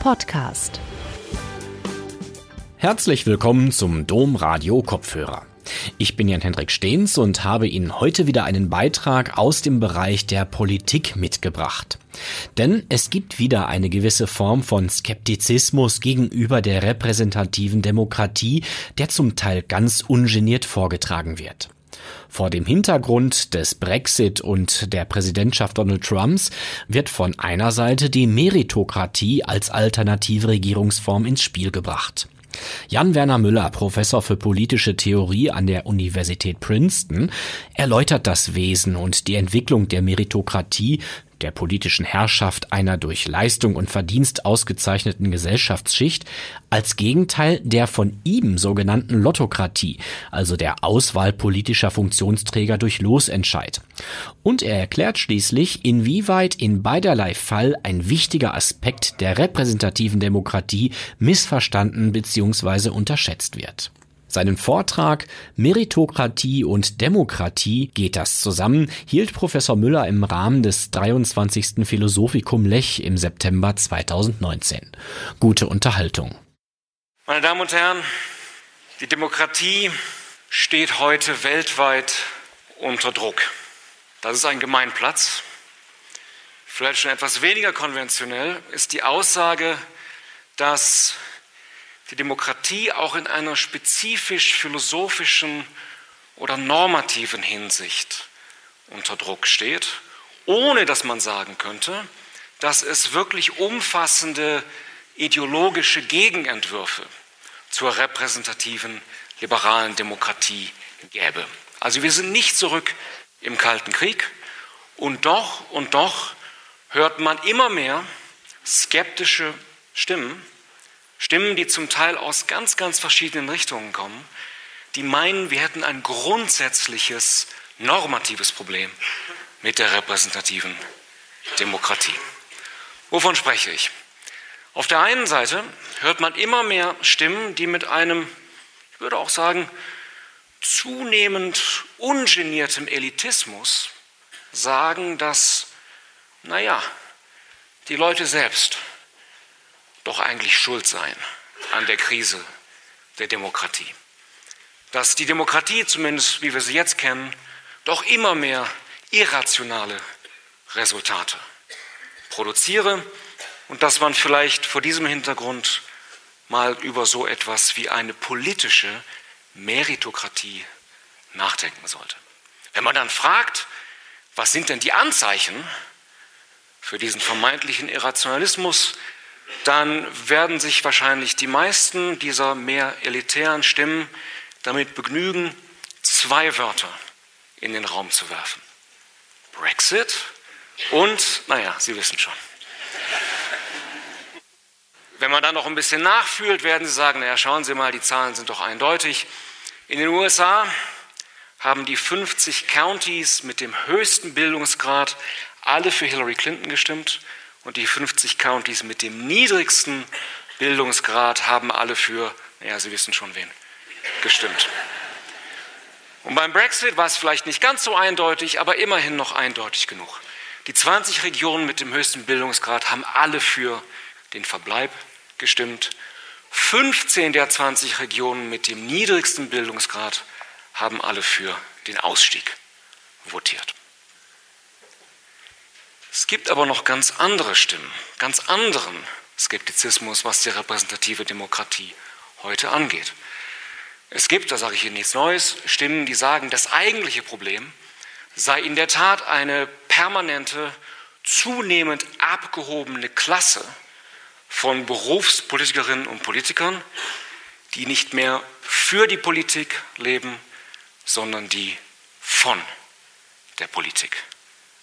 Podcast. Herzlich willkommen zum Domradio Kopfhörer. Ich bin Jan-Hendrik Stehens und habe Ihnen heute wieder einen Beitrag aus dem Bereich der Politik mitgebracht. Denn es gibt wieder eine gewisse Form von Skeptizismus gegenüber der repräsentativen Demokratie, der zum Teil ganz ungeniert vorgetragen wird. Vor dem Hintergrund des Brexit und der Präsidentschaft Donald Trumps wird von einer Seite die Meritokratie als alternative Regierungsform ins Spiel gebracht. Jan-Werner Müller, Professor für politische Theorie an der Universität Princeton, erläutert das Wesen und die Entwicklung der Meritokratie, der politischen Herrschaft einer durch Leistung und Verdienst ausgezeichneten Gesellschaftsschicht, als Gegenteil der von ihm sogenannten Lotokratie, also der Auswahl politischer Funktionsträger durch Losentscheid. Und er erklärt schließlich, inwieweit in beiderlei Fall ein wichtiger Aspekt der repräsentativen Demokratie missverstanden bzw. unterschätzt wird. Seinen Vortrag Meritokratie und Demokratie, geht das zusammen, hielt Professor Müller im Rahmen des 23. Philosophicum Lech im September 2019. Gute Unterhaltung. Meine Damen und Herren, die Demokratie steht heute weltweit unter Druck. Das ist ein Gemeinplatz. Vielleicht schon etwas weniger konventionell ist die Aussage, dass die Demokratie auch in einer spezifisch-philosophischen oder normativen Hinsicht unter Druck steht, ohne dass man sagen könnte, dass es wirklich umfassende ideologische Gegenentwürfe zur repräsentativen liberalen Demokratie gäbe. Also wir sind nicht zurück im Kalten Krieg und doch hört man immer mehr skeptische Stimmen, die zum Teil aus ganz, ganz verschiedenen Richtungen kommen, die meinen, wir hätten ein grundsätzliches, normatives Problem mit der repräsentativen Demokratie. Wovon spreche ich? Auf der einen Seite hört man immer mehr Stimmen, die mit einem, ich würde auch sagen, zunehmend ungeniertem Elitismus sagen, dass, die Leute selbst doch eigentlich schuld sein an der Krise der Demokratie. Dass die Demokratie, zumindest wie wir sie jetzt kennen, doch immer mehr irrationale Resultate produziere und dass man vielleicht vor diesem Hintergrund mal über so etwas wie eine politische Meritokratie nachdenken sollte. Wenn man dann fragt, was sind denn die Anzeichen für diesen vermeintlichen Irrationalismus, dann werden sich wahrscheinlich die meisten dieser mehr elitären Stimmen damit begnügen, zwei Wörter in den Raum zu werfen. Brexit und, Sie wissen schon. Wenn man dann noch ein bisschen nachfühlt, werden sie sagen, schauen Sie mal, die Zahlen sind doch eindeutig. In den USA haben die 50 Countys mit dem höchsten Bildungsgrad alle für Hillary Clinton gestimmt. Und die 50 Countys mit dem niedrigsten Bildungsgrad haben alle für, Sie wissen schon wen, gestimmt. Und beim Brexit war es vielleicht nicht ganz so eindeutig, aber immerhin noch eindeutig genug. Die 20 Regionen mit dem höchsten Bildungsgrad haben alle für den Verbleib gestimmt. 15 der 20 Regionen mit dem niedrigsten Bildungsgrad haben alle für den Ausstieg votiert. Es gibt aber noch ganz andere Stimmen, ganz anderen Skeptizismus, was die repräsentative Demokratie heute angeht. Es gibt, da sage ich Ihnen nichts Neues, Stimmen, die sagen, das eigentliche Problem sei in der Tat eine permanente, zunehmend abgehobene Klasse von Berufspolitikerinnen und Politikern, die nicht mehr für die Politik leben, sondern die von der Politik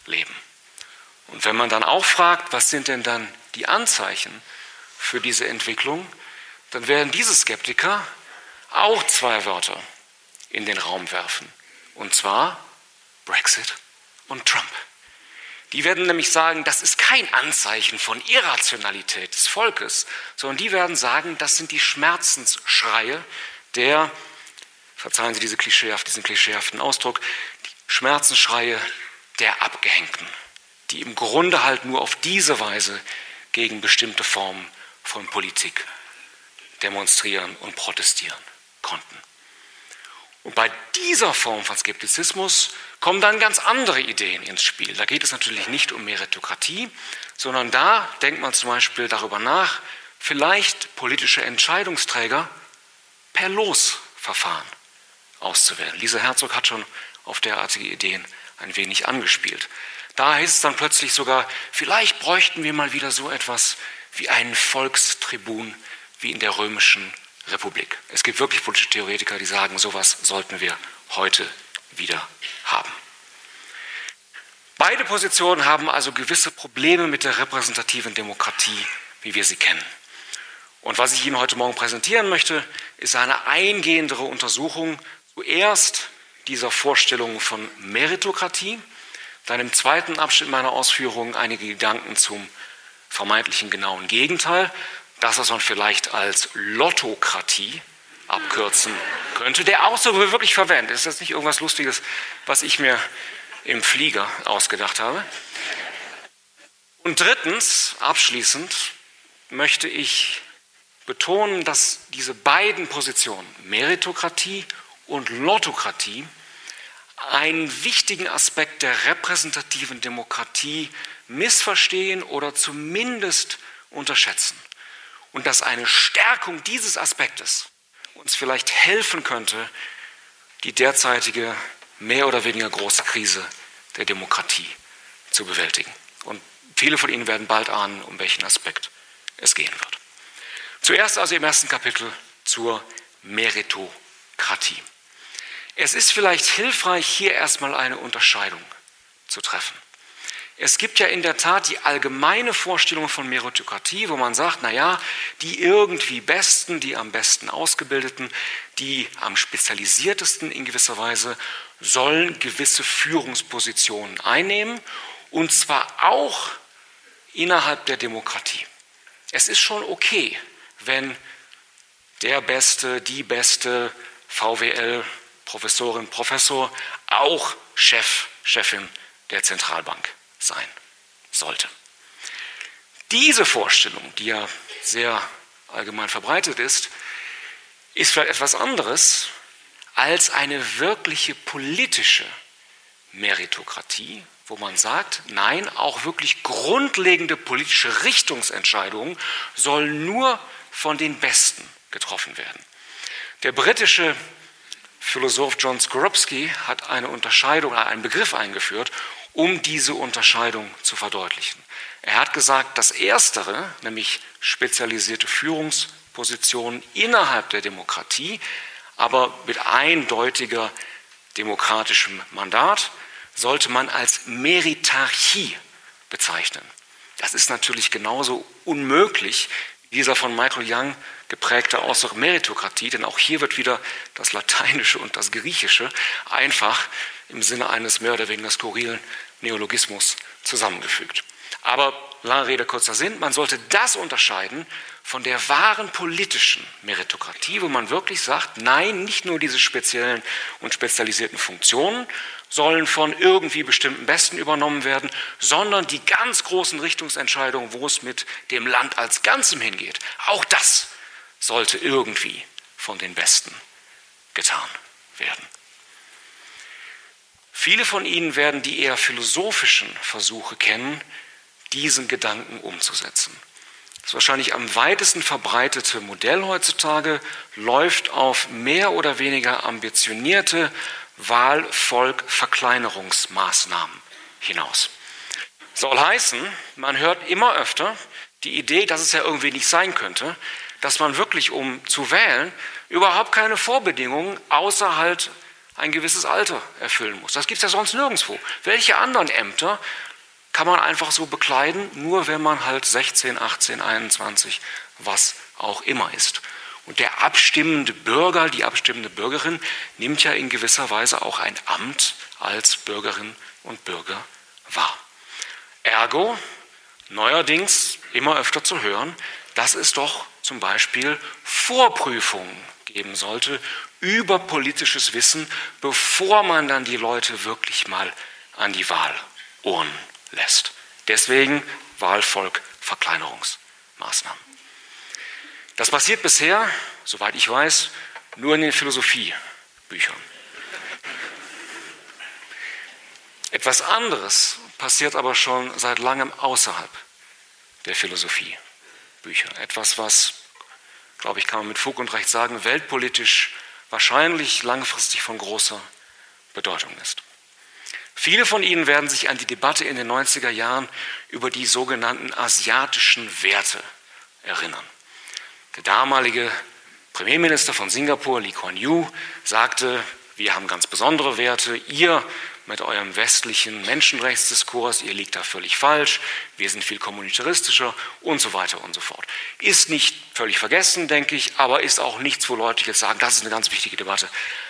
leben. Und wenn man dann auch fragt, was sind denn dann die Anzeichen für diese Entwicklung, dann werden diese Skeptiker auch zwei Wörter in den Raum werfen. Und zwar Brexit und Trump. Die werden nämlich sagen, das ist kein Anzeichen von Irrationalität des Volkes, sondern die werden sagen, das sind die Schmerzensschreie der, verzeihen Sie diesen klischeehaften Ausdruck, die Schmerzensschreie der Abgehängten, die im Grunde halt nur auf diese Weise gegen bestimmte Formen von Politik demonstrieren und protestieren konnten. Und bei dieser Form von Skeptizismus kommen dann ganz andere Ideen ins Spiel. Da geht es natürlich nicht um Meritokratie, sondern da denkt man zum Beispiel darüber nach, vielleicht politische Entscheidungsträger per Losverfahren auszuwählen. Lisa Herzog hat schon auf derartige Ideen ein wenig angespielt. Da hieß es dann plötzlich sogar, vielleicht bräuchten wir mal wieder so etwas wie einen Volkstribun wie in der römischen Republik. Es gibt wirklich politische Theoretiker, die sagen, sowas sollten wir heute wieder haben. Beide Positionen haben also gewisse Probleme mit der repräsentativen Demokratie, wie wir sie kennen. Und was ich Ihnen heute Morgen präsentieren möchte, ist eine eingehendere Untersuchung zuerst dieser Vorstellung von Meritokratie, dann im zweiten Abschnitt meiner Ausführungen einige Gedanken zum vermeintlichen genauen Gegenteil, das, was man vielleicht als Lottokratie abkürzen könnte. Der Ausdruck wird wirklich verwendet. Ist das nicht irgendwas Lustiges, was ich mir im Flieger ausgedacht habe? Und drittens, abschließend, möchte ich betonen, dass diese beiden Positionen, Meritokratie und Lottokratie, einen wichtigen Aspekt der repräsentativen Demokratie missverstehen oder zumindest unterschätzen. Und dass eine Stärkung dieses Aspektes uns vielleicht helfen könnte, die derzeitige mehr oder weniger große Krise der Demokratie zu bewältigen. Und viele von Ihnen werden bald ahnen, um welchen Aspekt es gehen wird. Zuerst also im ersten Kapitel zur Meritokratie. Es ist vielleicht hilfreich, hier erstmal eine Unterscheidung zu treffen. Es gibt ja in der Tat die allgemeine Vorstellung von Meritokratie, wo man sagt, naja, die irgendwie Besten, die am besten Ausgebildeten, die am spezialisiertesten in gewisser Weise sollen gewisse Führungspositionen einnehmen und zwar auch innerhalb der Demokratie. Es ist schon okay, wenn der Beste, die Beste, VWL, Professorin, Professor, auch Chef, Chefin der Zentralbank sein sollte. Diese Vorstellung, die ja sehr allgemein verbreitet ist vielleicht etwas anderes als eine wirkliche politische Meritokratie, wo man sagt, nein, auch wirklich grundlegende politische Richtungsentscheidungen sollen nur von den Besten getroffen werden. Der britische Philosoph John Skorupski hat eine Unterscheidung, einen Begriff eingeführt, um diese Unterscheidung zu verdeutlichen. Er hat gesagt, das Erstere, nämlich spezialisierte Führungspositionen innerhalb der Demokratie, aber mit eindeutiger demokratischem Mandat, sollte man als Meritarchie bezeichnen. Das ist natürlich genauso unmöglich wie dieser von Michael Young geprägte Ausdruck Meritokratie, denn auch hier wird wieder das Lateinische und das Griechische einfach im Sinne eines mehr oder weniger skurrilen Neologismus zusammengefügt. Aber lange Rede, kurzer Sinn, man sollte das unterscheiden von der wahren politischen Meritokratie, wo man wirklich sagt, nein, nicht nur diese speziellen und spezialisierten Funktionen sollen von irgendwie bestimmten Besten übernommen werden, sondern die ganz großen Richtungsentscheidungen, wo es mit dem Land als Ganzem hingeht, auch das sollte irgendwie von den Besten getan werden. Viele von Ihnen werden die eher philosophischen Versuche kennen, diesen Gedanken umzusetzen. Das wahrscheinlich am weitesten verbreitete Modell heutzutage läuft auf mehr oder weniger ambitionierte Wahlvolk-Verkleinerungsmaßnahmen hinaus. Soll heißen, man hört immer öfter die Idee, dass es ja irgendwie nicht sein könnte, dass man wirklich, um zu wählen, überhaupt keine Vorbedingungen außer halt ein gewisses Alter erfüllen muss. Das gibt es ja sonst nirgendwo. Welche anderen Ämter kann man einfach so bekleiden, nur wenn man halt 16, 18, 21, was auch immer ist. Und der abstimmende Bürger, die abstimmende Bürgerin nimmt ja in gewisser Weise auch ein Amt als Bürgerin und Bürger wahr. Ergo, neuerdings immer öfter zu hören, dass es doch zum Beispiel Vorprüfungen geben sollte über politisches Wissen, bevor man dann die Leute wirklich mal an die Wahlurnen lässt. Deswegen Wahlvolk-Verkleinerungsmaßnahmen. Das passiert bisher, soweit ich weiß, nur in den Philosophiebüchern. Etwas anderes passiert aber schon seit langem außerhalb der Philosophiebücher. Etwas, was, glaube ich, kann man mit Fug und Recht sagen, weltpolitisch wahrscheinlich langfristig von großer Bedeutung ist. Viele von Ihnen werden sich an die Debatte in den 90er Jahren über die sogenannten asiatischen Werte erinnern. Der damalige Premierminister von Singapur, Lee Kuan Yew, sagte, wir haben ganz besondere Werte, ihr mit eurem westlichen Menschenrechtsdiskurs, ihr liegt da völlig falsch, wir sind viel kommunitaristischer und so weiter und so fort. Ist nicht völlig vergessen, denke ich, aber ist auch nichts, wo Leute jetzt sagen, das ist eine ganz wichtige Debatte,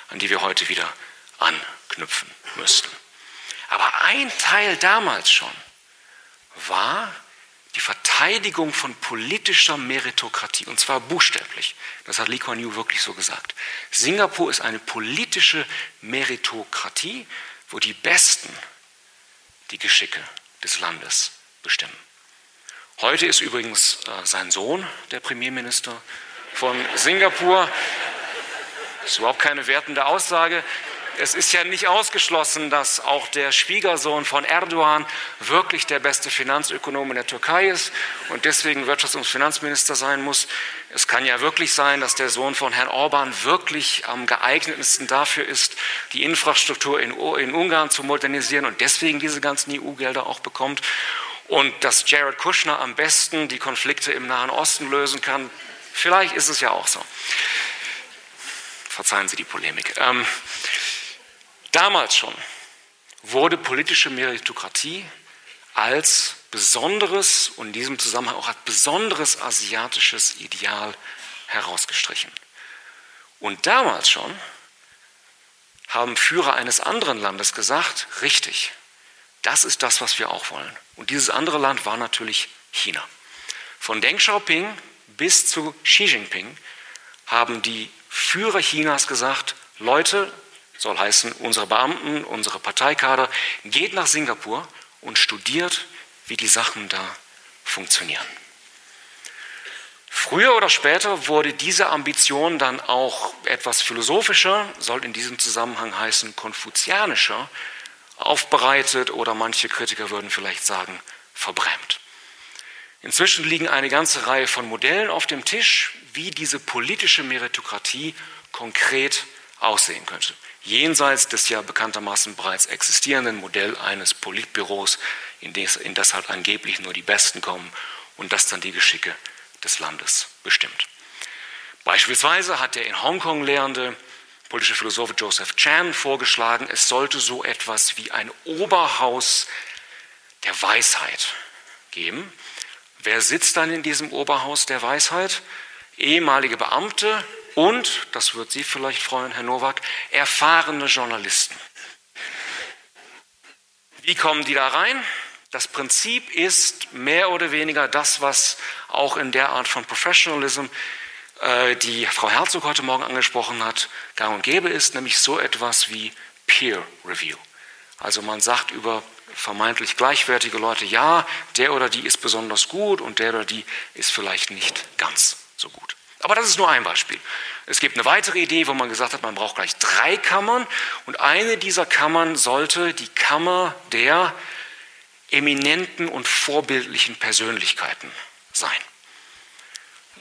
an die wir heute wieder anknüpfen müssten. Aber ein Teil damals schon war die Verteidigung von politischer Meritokratie, und zwar buchstäblich. Das hat Lee Kuan Yew wirklich so gesagt. Singapur ist eine politische Meritokratie, wo die Besten die Geschicke des Landes bestimmen. Heute ist übrigens sein Sohn der Premierminister von Singapur. Das ist überhaupt keine wertende Aussage. Es ist ja nicht ausgeschlossen, dass auch der Schwiegersohn von Erdogan wirklich der beste Finanzökonom in der Türkei ist und deswegen Wirtschafts- und Finanzminister sein muss. Es kann ja wirklich sein, dass der Sohn von Herrn Orban wirklich am geeignetsten dafür ist, die Infrastruktur in Ungarn zu modernisieren und deswegen diese ganzen EU-Gelder auch bekommt. Und dass Jared Kushner am besten die Konflikte im Nahen Osten lösen kann. Vielleicht ist es ja auch so. Verzeihen Sie die Polemik. Damals schon wurde politische Meritokratie als besonderes und in diesem Zusammenhang auch als besonderes asiatisches Ideal herausgestrichen. Und damals schon haben Führer eines anderen Landes gesagt, richtig, das ist das, was wir auch wollen. Und dieses andere Land war natürlich China. Von Deng Xiaoping bis zu Xi Jinping haben die Führer Chinas gesagt, Leute, soll heißen, unsere Beamten, unsere Parteikader, geht nach Singapur und studiert, wie die Sachen da funktionieren. Früher oder später wurde diese Ambition dann auch etwas philosophischer, soll in diesem Zusammenhang heißen konfuzianischer, aufbereitet oder manche Kritiker würden vielleicht sagen, verbrämt. Inzwischen liegen eine ganze Reihe von Modellen auf dem Tisch, wie diese politische Meritokratie konkret aussehen könnte. Jenseits des ja bekanntermaßen bereits existierenden Modells eines Politbüros, in das halt angeblich nur die Besten kommen und das dann die Geschicke des Landes bestimmt. Beispielsweise hat der in Hongkong lehrende politische Philosoph Joseph Chan vorgeschlagen, es sollte so etwas wie ein Oberhaus der Weisheit geben. Wer sitzt dann in diesem Oberhaus der Weisheit? Ehemalige Beamte, und, das wird Sie vielleicht freuen, Herr Nowak, erfahrene Journalisten. Wie kommen die da rein? Das Prinzip ist mehr oder weniger das, was auch in der Art von Professionalism, die Frau Herzog heute Morgen angesprochen hat, gang und gäbe ist, nämlich so etwas wie Peer Review. Also man sagt über vermeintlich gleichwertige Leute, ja, der oder die ist besonders gut und der oder die ist vielleicht nicht ganz so gut. Aber das ist nur ein Beispiel. Es gibt eine weitere Idee, wo man gesagt hat, man braucht gleich 3 Kammern und eine dieser Kammern sollte die Kammer der eminenten und vorbildlichen Persönlichkeiten sein.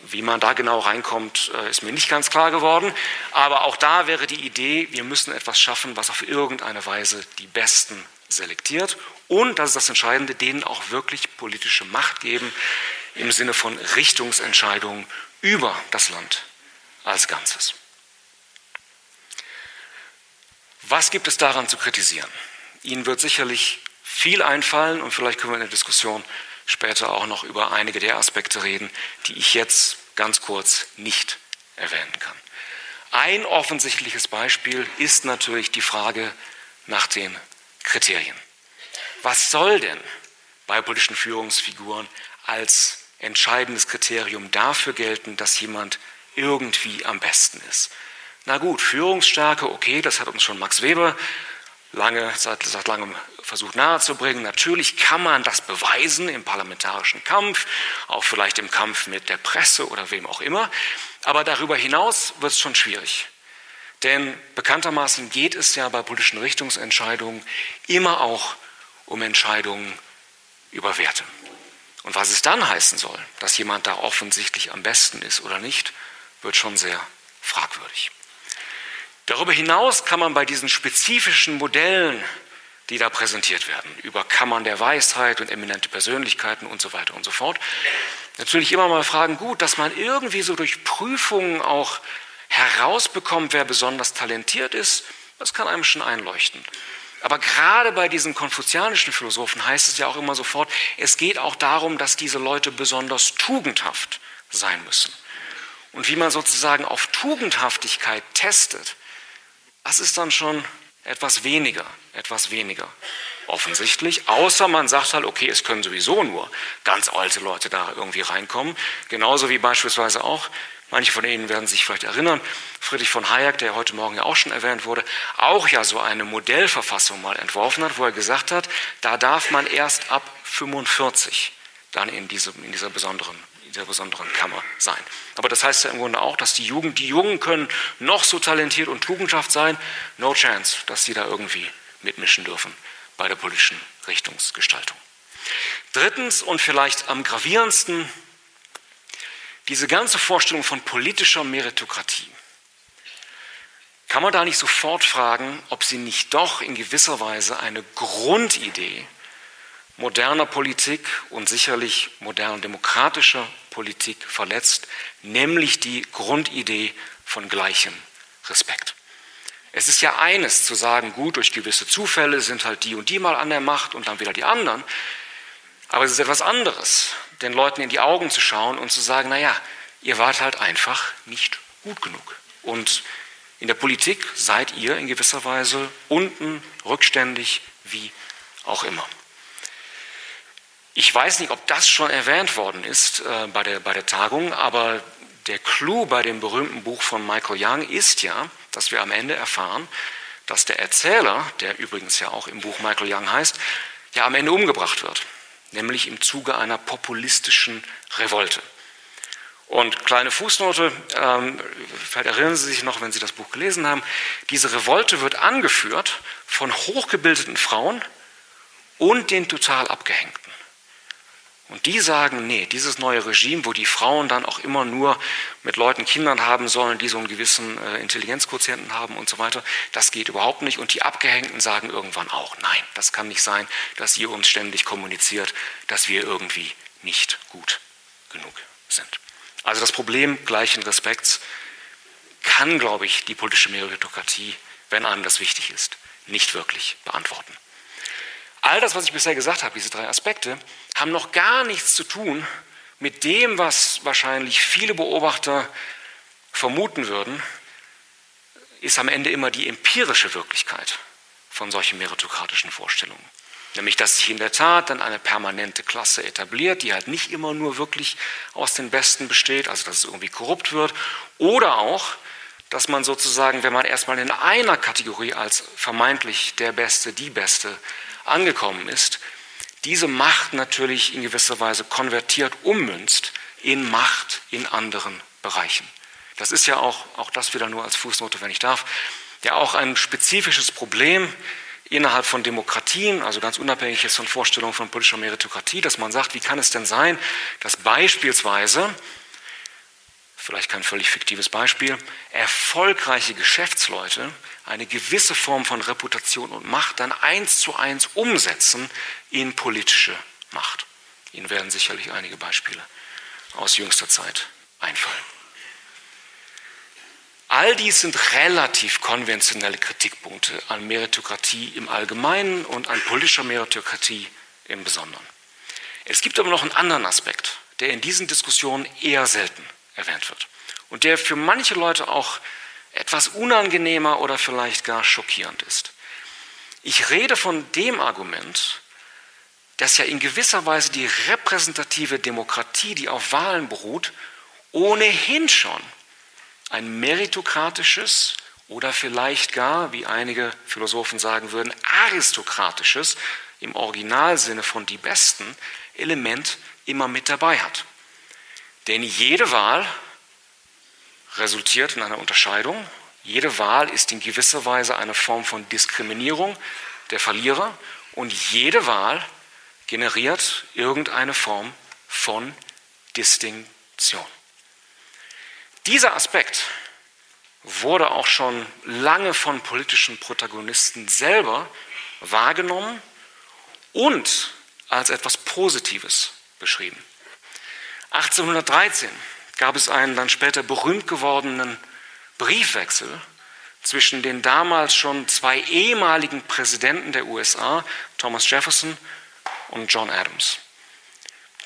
Wie man da genau reinkommt, ist mir nicht ganz klar geworden. Aber auch da wäre die Idee, wir müssen etwas schaffen, was auf irgendeine Weise die Besten selektiert und, das ist das Entscheidende, denen auch wirklich politische Macht geben im Sinne von Richtungsentscheidungen über das Land als Ganzes. Was gibt es daran zu kritisieren? Ihnen wird sicherlich viel einfallen und vielleicht können wir in der Diskussion später auch noch über einige der Aspekte reden, die ich jetzt ganz kurz nicht erwähnen kann. Ein offensichtliches Beispiel ist natürlich die Frage nach den Kriterien. Was soll denn bei politischen Führungsfiguren als entscheidendes Kriterium dafür gelten, dass jemand irgendwie am besten ist? Na gut, Führungsstärke, okay, das hat uns schon Max Weber seit langem versucht nahezubringen. Natürlich kann man das beweisen im parlamentarischen Kampf, auch vielleicht im Kampf mit der Presse oder wem auch immer. Aber darüber hinaus wird es schon schwierig. Denn bekanntermaßen geht es ja bei politischen Richtungsentscheidungen immer auch um Entscheidungen über Werte. Und was es dann heißen soll, dass jemand da offensichtlich am besten ist oder nicht, wird schon sehr fragwürdig. Darüber hinaus kann man bei diesen spezifischen Modellen, die da präsentiert werden, über Kammern der Weisheit und eminente Persönlichkeiten und so weiter und so fort, natürlich immer mal fragen, gut, dass man irgendwie so durch Prüfungen auch herausbekommt, wer besonders talentiert ist, das kann einem schon einleuchten. Aber gerade bei diesen konfuzianischen Philosophen heißt es ja auch immer sofort, es geht auch darum, dass diese Leute besonders tugendhaft sein müssen. Und wie man sozusagen auf Tugendhaftigkeit testet, das ist dann schon etwas weniger offensichtlich. Außer man sagt halt, okay, es können sowieso nur ganz alte Leute da irgendwie reinkommen. Genauso wie beispielsweise auch, manche von Ihnen werden sich vielleicht erinnern, Friedrich von Hayek, der heute Morgen ja auch schon erwähnt wurde, auch ja so eine Modellverfassung mal entworfen hat, wo er gesagt hat, da darf man erst ab 45 dann in dieser besonderen Kammer sein. Aber das heißt ja im Grunde auch, dass die Jungen können noch so talentiert und tugendhaft sein, no chance, dass sie da irgendwie mitmischen dürfen bei der politischen Richtungsgestaltung. Drittens und vielleicht am gravierendsten, diese ganze Vorstellung von politischer Meritokratie. Kann man da nicht sofort fragen, ob sie nicht doch in gewisser Weise eine Grundidee moderner Politik und sicherlich modern demokratischer Politik verletzt, nämlich die Grundidee von gleichem Respekt. Es ist ja eines zu sagen, gut, durch gewisse Zufälle sind halt die und die mal an der Macht und dann wieder die anderen, aber es ist etwas anderes, den Leuten in die Augen zu schauen und zu sagen, naja, ihr wart halt einfach nicht gut genug. Und in der Politik seid ihr in gewisser Weise unten, rückständig, wie auch immer. Ich weiß nicht, ob das schon erwähnt worden ist bei der Tagung, aber der Clou bei dem berühmten Buch von Michael Young ist ja, dass wir am Ende erfahren, dass der Erzähler, der übrigens ja auch im Buch Michael Young heißt, ja am Ende umgebracht wird, nämlich im Zuge einer populistischen Revolte. Und kleine Fußnote, vielleicht erinnern Sie sich noch, wenn Sie das Buch gelesen haben, diese Revolte wird angeführt von hochgebildeten Frauen und den total Abgehängten. Und die sagen, nee, dieses neue Regime, wo die Frauen dann auch immer nur mit Leuten Kindern haben sollen, die so einen gewissen Intelligenzquotienten haben und so weiter, das geht überhaupt nicht. Und die Abgehängten sagen irgendwann auch, nein, das kann nicht sein, dass ihr uns ständig kommuniziert, dass wir irgendwie nicht gut genug sind. Also das Problem gleichen Respekts kann, glaube ich, die politische Meritokratie, wenn einem das wichtig ist, nicht wirklich beantworten. All das, was ich bisher gesagt habe, diese drei Aspekte, haben noch gar nichts zu tun mit dem, was wahrscheinlich viele Beobachter vermuten würden, ist am Ende immer die empirische Wirklichkeit von solchen meritokratischen Vorstellungen. Nämlich, dass sich in der Tat dann eine permanente Klasse etabliert, die halt nicht immer nur wirklich aus den Besten besteht, also dass es irgendwie korrupt wird, oder auch, dass man sozusagen, wenn man erstmal in einer Kategorie als vermeintlich der Beste, die Beste angekommen ist, diese Macht natürlich in gewisser Weise konvertiert, ummünzt in Macht in anderen Bereichen. Das ist ja auch das wieder nur als Fußnote, wenn ich darf, ja auch ein spezifisches Problem innerhalb von Demokratien, also ganz unabhängig jetzt von Vorstellungen von politischer Meritokratie, dass man sagt, wie kann es denn sein, dass beispielsweise, vielleicht kein völlig fiktives Beispiel, erfolgreiche Geschäftsleute eine gewisse Form von Reputation und Macht dann 1:1 umsetzen in politische Macht. Ihnen werden sicherlich einige Beispiele aus jüngster Zeit einfallen. All dies sind relativ konventionelle Kritikpunkte an Meritokratie im Allgemeinen und an politischer Meritokratie im Besonderen. Es gibt aber noch einen anderen Aspekt, der in diesen Diskussionen eher selten erwähnt wird und der für manche Leute auch etwas unangenehmer oder vielleicht gar schockierend ist. Ich rede von dem Argument, dass ja in gewisser Weise die repräsentative Demokratie, die auf Wahlen beruht, ohnehin schon ein meritokratisches oder vielleicht gar, wie einige Philosophen sagen würden, aristokratisches, im Originalsinne von die besten, Element immer mit dabei hat. Denn jede Wahl resultiert in einer Unterscheidung. Jede Wahl ist in gewisser Weise eine Form von Diskriminierung der Verlierer und jede Wahl generiert irgendeine Form von Distinktion. Dieser Aspekt wurde auch schon lange von politischen Protagonisten selber wahrgenommen und als etwas Positives beschrieben. 1813 gab es einen dann später berühmt gewordenen Briefwechsel zwischen den damals schon zwei ehemaligen Präsidenten der USA, Thomas Jefferson und John Adams.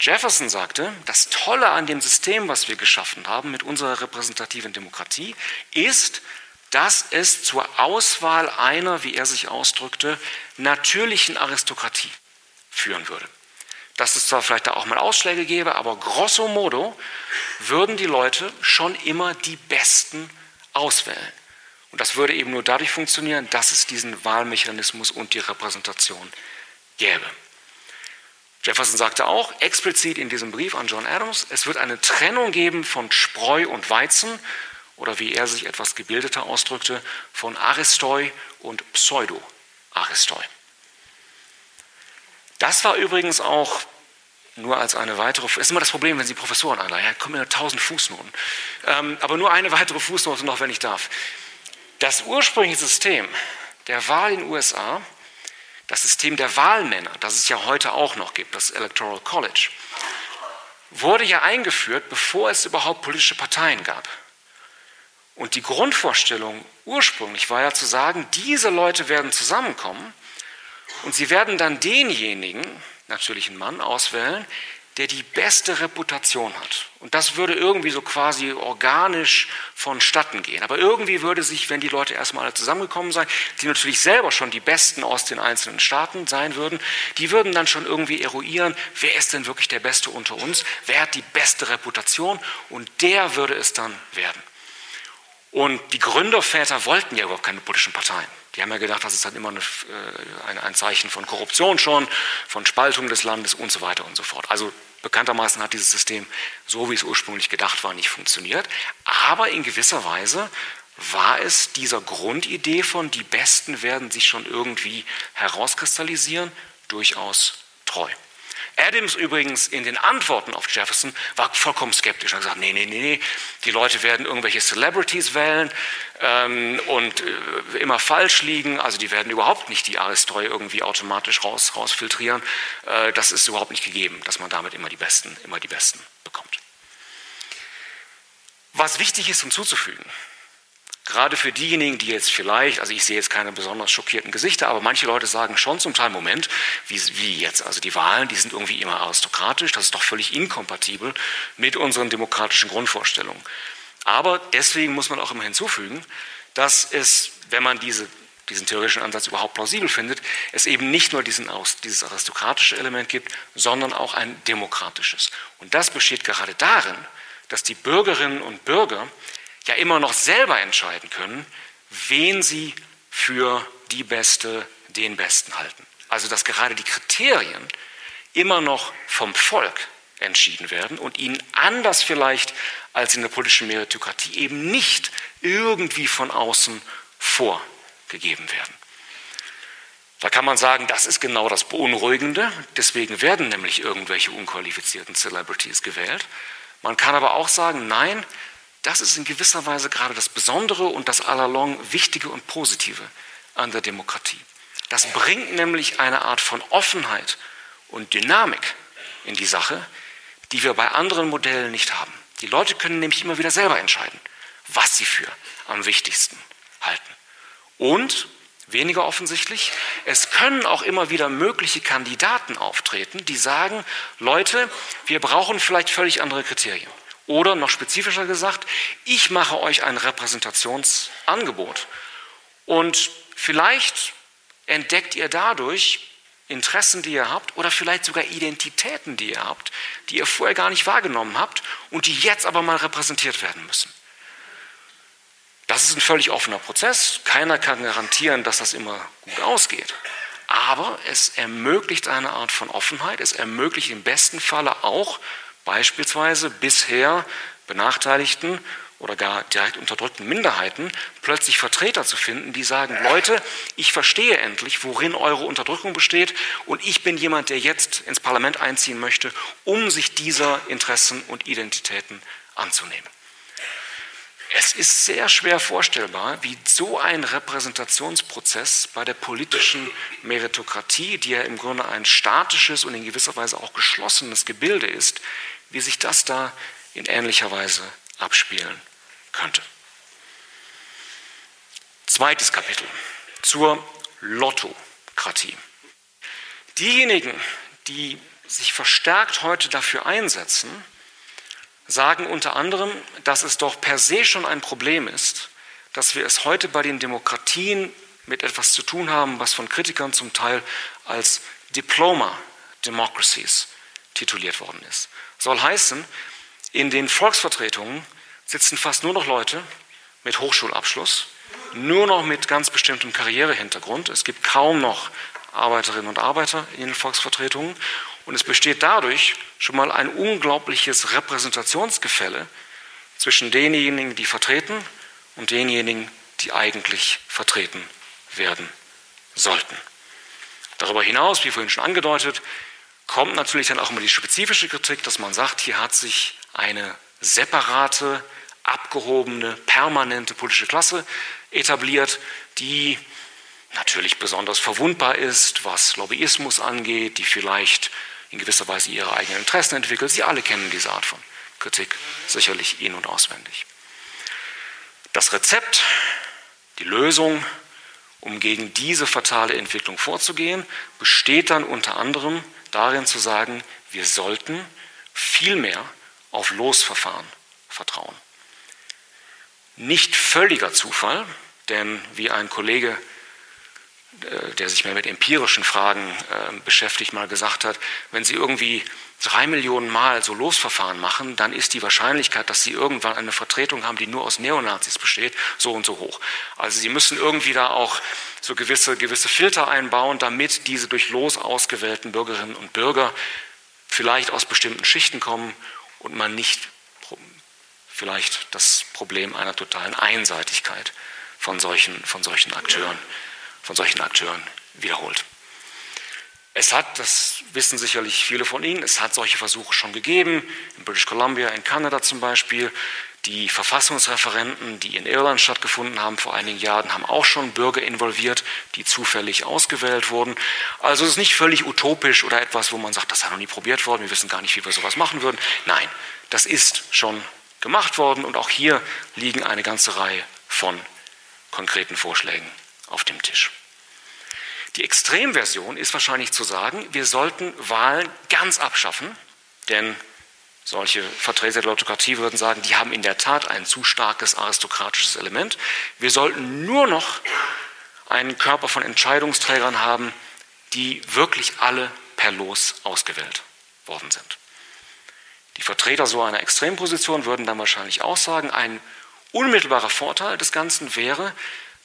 Jefferson sagte, das Tolle an dem System, was wir geschaffen haben mit unserer repräsentativen Demokratie, ist, dass es zur Auswahl einer, wie er sich ausdrückte, natürlichen Aristokratie führen würde. Dass es zwar vielleicht da auch mal Ausschläge gäbe, aber grosso modo würden die Leute schon immer die Besten auswählen. Und das würde eben nur dadurch funktionieren, dass es diesen Wahlmechanismus und die Repräsentation gäbe. Jefferson sagte auch explizit in diesem Brief an John Adams, es wird eine Trennung geben von Spreu und Weizen oder wie er sich etwas gebildeter ausdrückte, von Aristoi und Pseudo-Aristoi. Das war übrigens auch nur als eine weitere, das ist immer das Problem, wenn Sie Professoren anleihen, da kommen ja 1000 Fußnoten, aber nur eine weitere Fußnote noch, wenn ich darf. Das ursprüngliche System der Wahl in den USA, das System der Wahlmänner, das es ja heute auch noch gibt, das Electoral College, wurde ja eingeführt, bevor es überhaupt politische Parteien gab. Und die Grundvorstellung ursprünglich war ja zu sagen, diese Leute werden zusammenkommen und sie werden dann denjenigen, natürlich einen Mann, auswählen, der die beste Reputation hat. Und das würde irgendwie so quasi organisch vonstatten gehen. Aber irgendwie würde sich, wenn die Leute erstmal alle zusammengekommen seien, die natürlich selber schon die Besten aus den einzelnen Staaten sein würden, die würden dann schon irgendwie eruieren, wer ist denn wirklich der Beste unter uns, wer hat die beste Reputation und der würde es dann werden. Und die Gründerväter wollten ja überhaupt keine politischen Parteien. Die haben ja gedacht, das ist dann immer ein Zeichen von Korruption schon, von Spaltung des Landes und so weiter und so fort. Also bekanntermaßen hat dieses System, so wie es ursprünglich gedacht war, nicht funktioniert. Aber in gewisser Weise war es dieser Grundidee von, die Besten werden sich schon irgendwie herauskristallisieren, durchaus treu. Adams übrigens in den Antworten auf Jefferson war vollkommen skeptisch. Er hat gesagt, nee, die Leute werden irgendwelche Celebrities wählen und immer falsch liegen. Also die werden überhaupt nicht die Aristoi irgendwie automatisch rausfiltrieren. Das ist überhaupt nicht gegeben, dass man damit immer die Besten bekommt. Was wichtig ist hinzuzufügen, gerade für diejenigen, die jetzt vielleicht, also ich sehe jetzt keine besonders schockierten Gesichter, aber manche Leute sagen schon zum Teil, Moment, wie jetzt? Also die Wahlen, die sind irgendwie immer aristokratisch, das ist doch völlig inkompatibel mit unseren demokratischen Grundvorstellungen. Aber deswegen muss man auch immer hinzufügen, dass es, wenn man diesen theoretischen Ansatz überhaupt plausibel findet, es eben nicht nur dieses aristokratische Element gibt, sondern auch ein demokratisches. Und das besteht gerade darin, dass die Bürgerinnen und Bürger ja immer noch selber entscheiden können, wen sie für die Beste, den Besten halten. Also dass gerade die Kriterien immer noch vom Volk entschieden werden und ihnen anders vielleicht als in der politischen Meritokratie eben nicht irgendwie von außen vorgegeben werden. Da kann man sagen, das ist genau das Beunruhigende. Deswegen werden nämlich irgendwelche unqualifizierten Celebrities gewählt. Man kann aber auch sagen, nein, das ist in gewisser Weise gerade das Besondere und das allalong Wichtige und Positive an der Demokratie. Das bringt nämlich eine Art von Offenheit und Dynamik in die Sache, die wir bei anderen Modellen nicht haben. Die Leute können nämlich immer wieder selber entscheiden, was sie für am wichtigsten halten. Und, weniger offensichtlich, es können auch immer wieder mögliche Kandidaten auftreten, die sagen, Leute, wir brauchen vielleicht völlig andere Kriterien. Oder noch spezifischer gesagt, ich mache euch ein Repräsentationsangebot und vielleicht entdeckt ihr dadurch Interessen, die ihr habt oder vielleicht sogar Identitäten, die ihr habt, die ihr vorher gar nicht wahrgenommen habt und die jetzt aber mal repräsentiert werden müssen. Das ist ein völlig offener Prozess. Keiner kann garantieren, dass das immer gut ausgeht. Aber es ermöglicht eine Art von Offenheit. Es ermöglicht im besten Falle auch beispielsweise bisher benachteiligten oder gar direkt unterdrückten Minderheiten plötzlich Vertreter zu finden, die sagen, Leute, ich verstehe endlich, worin eure Unterdrückung besteht und ich bin jemand, der jetzt ins Parlament einziehen möchte, um sich dieser Interessen und Identitäten anzunehmen. Es ist sehr schwer vorstellbar, wie so ein Repräsentationsprozess bei der politischen Meritokratie, die ja im Grunde ein statisches und in gewisser Weise auch geschlossenes Gebilde ist, wie sich das da in ähnlicher Weise abspielen könnte. Zweites Kapitel zur Lottokratie. Diejenigen, die sich verstärkt heute dafür einsetzen, sagen unter anderem, dass es doch per se schon ein Problem ist, dass wir es heute bei den Demokratien mit etwas zu tun haben, was von Kritikern zum Teil als Diploma-Democracies tituliert worden ist. Soll heißen, in den Volksvertretungen sitzen fast nur noch Leute mit Hochschulabschluss, nur noch mit ganz bestimmtem Karrierehintergrund. Es gibt kaum noch Arbeiterinnen und Arbeiter in den Volksvertretungen. Und es besteht dadurch schon mal ein unglaubliches Repräsentationsgefälle zwischen denjenigen, die vertreten, und denjenigen, die eigentlich vertreten werden sollten. Darüber hinaus, wie vorhin schon angedeutet, kommt natürlich dann auch immer die spezifische Kritik, dass man sagt, hier hat sich eine separate, abgehobene, permanente politische Klasse etabliert, die natürlich besonders verwundbar ist, was Lobbyismus angeht, die vielleicht in gewisser Weise ihre eigenen Interessen entwickelt. Sie alle kennen diese Art von Kritik sicherlich in- und auswendig. Das Rezept, die Lösung, um gegen diese fatale Entwicklung vorzugehen, besteht dann unter anderem darin zu sagen, wir sollten viel mehr auf Losverfahren vertrauen. Nicht völliger Zufall, denn wie ein Kollege, der sich mehr mit empirischen Fragen beschäftigt, mal gesagt hat, wenn Sie irgendwie 3 Millionen Mal so Losverfahren machen, dann ist die Wahrscheinlichkeit, dass Sie irgendwann eine Vertretung haben, die nur aus Neonazis besteht, so und so hoch. Also Sie müssen irgendwie da auch so gewisse Filter einbauen, damit diese durch Los ausgewählten Bürgerinnen und Bürger vielleicht aus bestimmten Schichten kommen und man nicht vielleicht das Problem einer totalen Einseitigkeit von solchen Akteuren wiederholt. Es hat, das wissen sicherlich viele von Ihnen, es hat solche Versuche schon gegeben, in British Columbia, in Kanada zum Beispiel. Die Verfassungsreferenden, die in Irland stattgefunden haben vor einigen Jahren, haben auch schon Bürger involviert, die zufällig ausgewählt wurden. Also es ist nicht völlig utopisch oder etwas, wo man sagt, das hat noch nie probiert worden, wir wissen gar nicht, wie wir sowas machen würden. Nein, das ist schon gemacht worden und auch hier liegen eine ganze Reihe von konkreten Vorschlägen auf dem Tisch. Die Extremversion ist wahrscheinlich zu sagen, wir sollten Wahlen ganz abschaffen, denn solche Vertreter der Autokratie würden sagen, die haben in der Tat ein zu starkes aristokratisches Element. Wir sollten nur noch einen Körper von Entscheidungsträgern haben, die wirklich alle per Los ausgewählt worden sind. Die Vertreter so einer Extremposition würden dann wahrscheinlich auch sagen, ein unmittelbarer Vorteil des Ganzen wäre,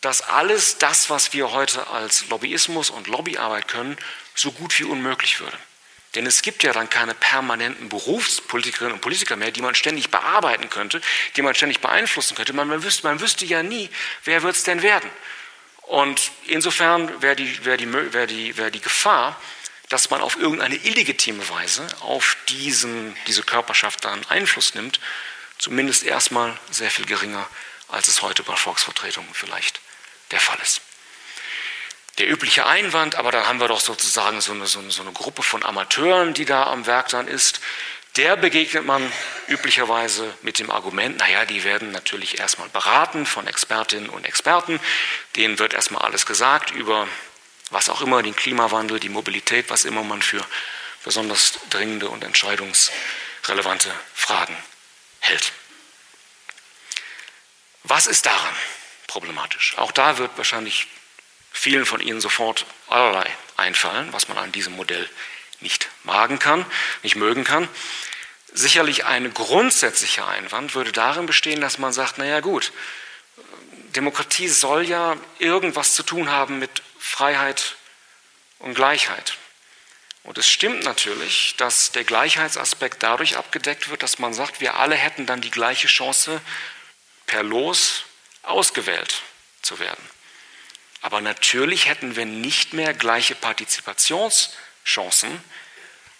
dass alles das, was wir heute als Lobbyismus und Lobbyarbeit können, so gut wie unmöglich würde. Denn es gibt ja dann keine permanenten Berufspolitikerinnen und Politiker mehr, die man ständig bearbeiten könnte, die man ständig beeinflussen könnte. Man wüsste ja nie, wer wird es denn werden. Und insofern wäre die Gefahr, dass man auf irgendeine illegitime Weise auf diese Körperschaft dann Einfluss nimmt, zumindest erstmal sehr viel geringer, als es heute bei Volksvertretungen vielleicht der Fall ist. Der übliche Einwand, aber dann haben wir doch sozusagen so eine Gruppe von Amateuren, die da am Werk dann ist, der begegnet man üblicherweise mit dem Argument, naja, die werden natürlich erstmal beraten von Expertinnen und Experten, denen wird erstmal alles gesagt über was auch immer, den Klimawandel, die Mobilität, was immer man für besonders dringende und entscheidungsrelevante Fragen hält. Was ist daran problematisch? Auch da wird wahrscheinlich vielen von Ihnen sofort allerlei einfallen, was man an diesem Modell nicht mögen kann. Sicherlich ein grundsätzlicher Einwand würde darin bestehen, dass man sagt, naja gut, Demokratie soll ja irgendwas zu tun haben mit Freiheit und Gleichheit. Und es stimmt natürlich, dass der Gleichheitsaspekt dadurch abgedeckt wird, dass man sagt, wir alle hätten dann die gleiche Chance, per Los ausgewählt zu werden. Aber natürlich hätten wir nicht mehr gleiche Partizipationschancen,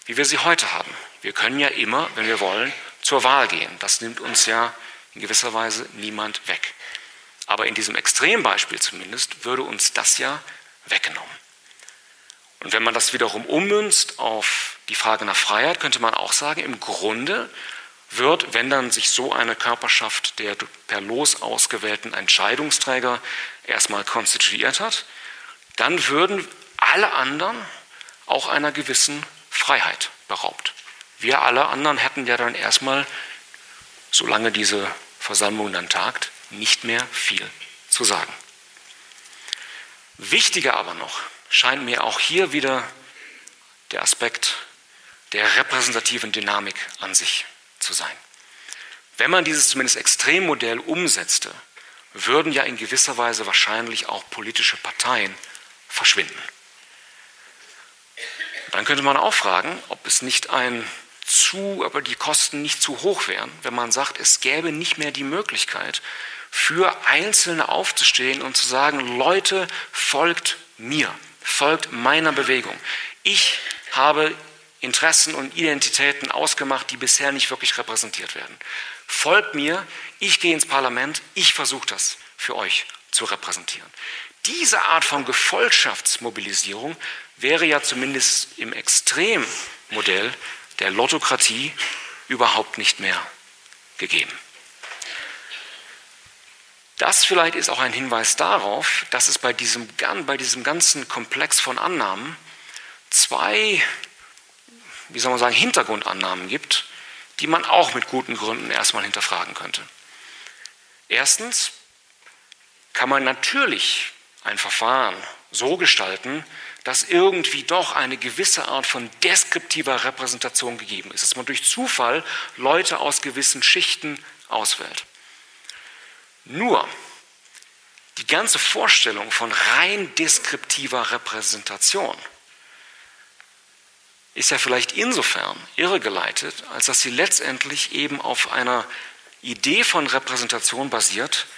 wie wir sie heute haben. Wir können ja immer, wenn wir wollen, zur Wahl gehen. Das nimmt uns ja in gewisser Weise niemand weg. Aber in diesem Extrembeispiel zumindest würde uns das ja weggenommen. Und wenn man das wiederum ummünzt auf die Frage nach Freiheit, könnte man auch sagen, im Grunde wird, wenn dann sich so eine Körperschaft der per Los ausgewählten Entscheidungsträger erstmal konstituiert hat, dann würden alle anderen auch einer gewissen Freiheit beraubt. Wir alle anderen hätten ja dann erstmal, solange diese Versammlung dann tagt, nicht mehr viel zu sagen. Wichtiger aber noch scheint mir auch hier wieder der Aspekt der repräsentativen Dynamik an sich zu sein. Wenn man dieses zumindest Extremmodell umsetzte, würden ja in gewisser Weise wahrscheinlich auch politische Parteien verschwinden. Dann könnte man auch fragen, ob es nicht aber die Kosten nicht zu hoch wären, wenn man sagt, es gäbe nicht mehr die Möglichkeit, für Einzelne aufzustehen und zu sagen, Leute, folgt mir, folgt meiner Bewegung. Ich habe Interessen und Identitäten ausgemacht, die bisher nicht wirklich repräsentiert werden. Folgt mir, ich gehe ins Parlament, ich versuche das für euch zu repräsentieren. Diese Art von Gefolgschaftsmobilisierung wäre ja zumindest im Extremmodell der Lottokratie überhaupt nicht mehr gegeben. Das vielleicht ist auch ein Hinweis darauf, dass es bei diesem ganzen Komplex von Annahmen zwei, Hintergrundannahmen gibt, die man auch mit guten Gründen erstmal hinterfragen könnte. Erstens kann man natürlich ein Verfahren so gestalten, dass irgendwie doch eine gewisse Art von deskriptiver Repräsentation gegeben ist, dass man durch Zufall Leute aus gewissen Schichten auswählt. Nur die ganze Vorstellung von rein deskriptiver Repräsentation ist ja vielleicht insofern irregeleitet, als dass sie letztendlich eben auf einer Idee von Repräsentation basiert,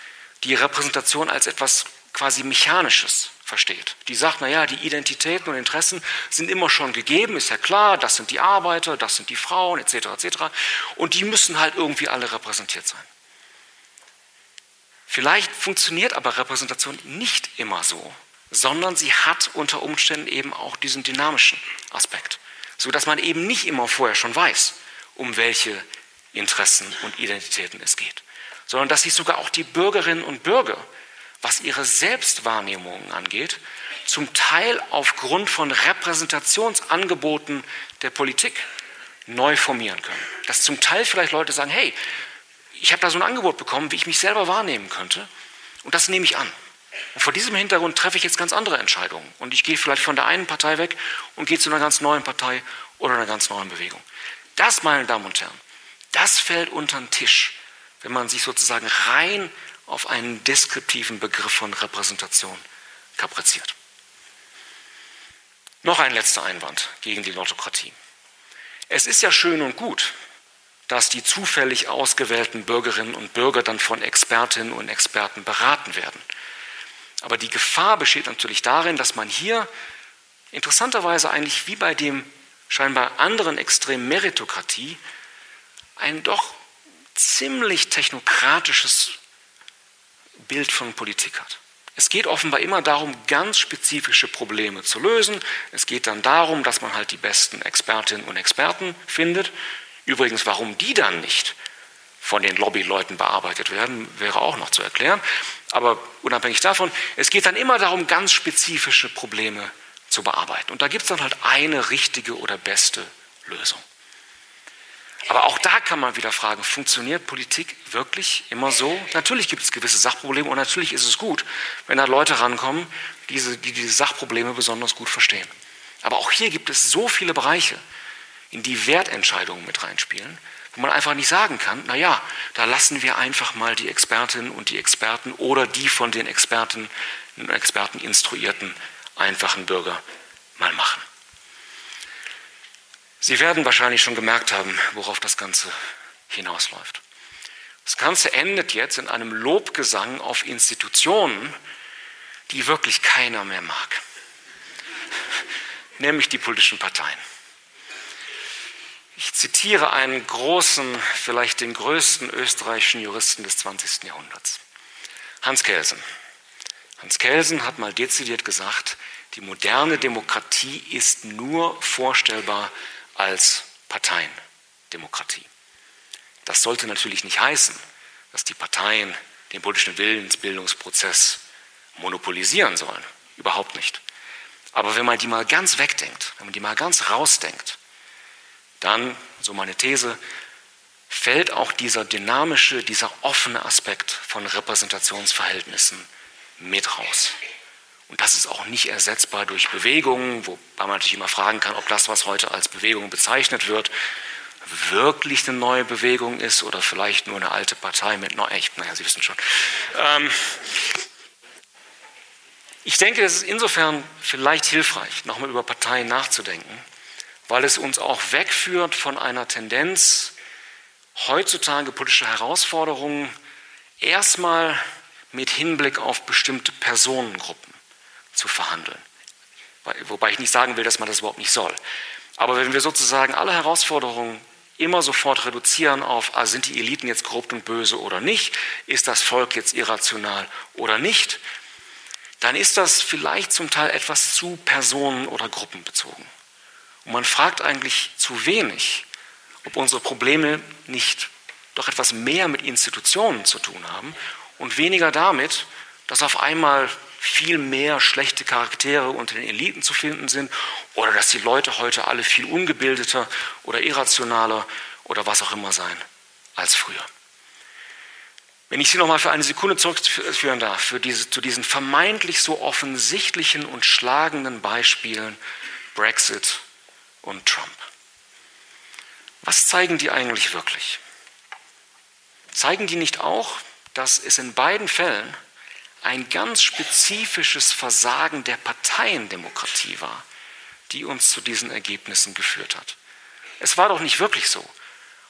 die Repräsentation als etwas quasi Mechanisches versteht. Die sagt, naja, die Identitäten und Interessen sind immer schon gegeben, ist ja klar, das sind die Arbeiter, das sind die Frauen, etc., etc. Und die müssen halt irgendwie alle repräsentiert sein. Vielleicht funktioniert aber Repräsentation nicht immer so, sondern sie hat unter Umständen eben auch diesen dynamischen Aspekt, sodass man eben nicht immer vorher schon weiß, um welche Interessen und Identitäten es geht, sondern dass sich sogar auch die Bürgerinnen und Bürger, was ihre Selbstwahrnehmungen angeht, zum Teil aufgrund von Repräsentationsangeboten der Politik neu formieren können. Dass zum Teil vielleicht Leute sagen, hey, ich habe da so ein Angebot bekommen, wie ich mich selber wahrnehmen könnte und das nehme ich an. Und vor diesem Hintergrund treffe ich jetzt ganz andere Entscheidungen und ich gehe vielleicht von der einen Partei weg und gehe zu einer ganz neuen Partei oder einer ganz neuen Bewegung. Das, meine Damen und Herren, das fällt unter den Tisch, wenn man sich sozusagen rein auf einen deskriptiven Begriff von Repräsentation kapriziert. Noch ein letzter Einwand gegen die Lottokratie. Es ist ja schön und gut, dass die zufällig ausgewählten Bürgerinnen und Bürger dann von Expertinnen und Experten beraten werden. Aber die Gefahr besteht natürlich darin, dass man hier interessanterweise eigentlich wie bei dem scheinbar anderen Extrem Meritokratie ein doch ziemlich technokratisches Bild von Politik hat. Es geht offenbar immer darum, ganz spezifische Probleme zu lösen. Es geht dann darum, dass man halt die besten Expertinnen und Experten findet. Übrigens, warum die dann nicht von den Lobbyleuten bearbeitet werden, wäre auch noch zu erklären. Aber unabhängig davon, es geht dann immer darum, ganz spezifische Probleme zu bearbeiten. Und da gibt es dann halt eine richtige oder beste Lösung. Aber auch da kann man wieder fragen, funktioniert Politik wirklich immer so? Natürlich gibt es gewisse Sachprobleme und natürlich ist es gut, wenn da Leute rankommen, die diese Sachprobleme besonders gut verstehen. Aber auch hier gibt es so viele Bereiche, in die Wertentscheidungen mit reinspielen, wo man einfach nicht sagen kann, naja, da lassen wir einfach mal die Expertinnen und die Experten oder die von den Expertinnen und Experten instruierten einfachen Bürger mal machen. Sie werden wahrscheinlich schon gemerkt haben, worauf das Ganze hinausläuft. Das Ganze endet jetzt in einem Lobgesang auf Institutionen, die wirklich keiner mehr mag, nämlich die politischen Parteien. Ich zitiere einen großen, vielleicht den größten österreichischen Juristen des 20. Jahrhunderts, Hans Kelsen. Hans Kelsen hat mal dezidiert gesagt, die moderne Demokratie ist nur vorstellbar als Parteiendemokratie. Das sollte natürlich nicht heißen, dass die Parteien den politischen Willensbildungsprozess monopolisieren sollen. Überhaupt nicht. Aber wenn man die mal ganz wegdenkt, wenn man die mal ganz rausdenkt, dann, so meine These, fällt auch dieser dynamische, dieser offene Aspekt von Repräsentationsverhältnissen mit raus. Und das ist auch nicht ersetzbar durch Bewegungen, wobei man natürlich immer fragen kann, ob das, was heute als Bewegung bezeichnet wird, wirklich eine neue Bewegung ist oder vielleicht nur eine alte Partei mit naja, Sie wissen schon. Ich denke, es ist insofern vielleicht hilfreich, nochmal über Parteien nachzudenken, weil es uns auch wegführt von einer Tendenz, heutzutage politische Herausforderungen erstmal mit Hinblick auf bestimmte Personengruppen zu verhandeln. Wobei ich nicht sagen will, dass man das überhaupt nicht soll. Aber wenn wir sozusagen alle Herausforderungen immer sofort reduzieren auf, sind die Eliten jetzt korrupt und böse oder nicht, ist das Volk jetzt irrational oder nicht, dann ist das vielleicht zum Teil etwas zu personen- oder gruppenbezogen. Und man fragt eigentlich zu wenig, ob unsere Probleme nicht doch etwas mehr mit Institutionen zu tun haben und weniger damit, dass auf einmal viel mehr schlechte Charaktere unter den Eliten zu finden sind oder dass die Leute heute alle viel ungebildeter oder irrationaler oder was auch immer sein als früher. Wenn ich Sie nochmal für eine Sekunde zurückführen darf, zu diesen vermeintlich so offensichtlichen und schlagenden Beispielen Brexit und Trump. Was zeigen die eigentlich wirklich? Zeigen die nicht auch, dass es in beiden Fällen ein ganz spezifisches Versagen der Parteiendemokratie war, die uns zu diesen Ergebnissen geführt hat? Es war doch nicht wirklich so,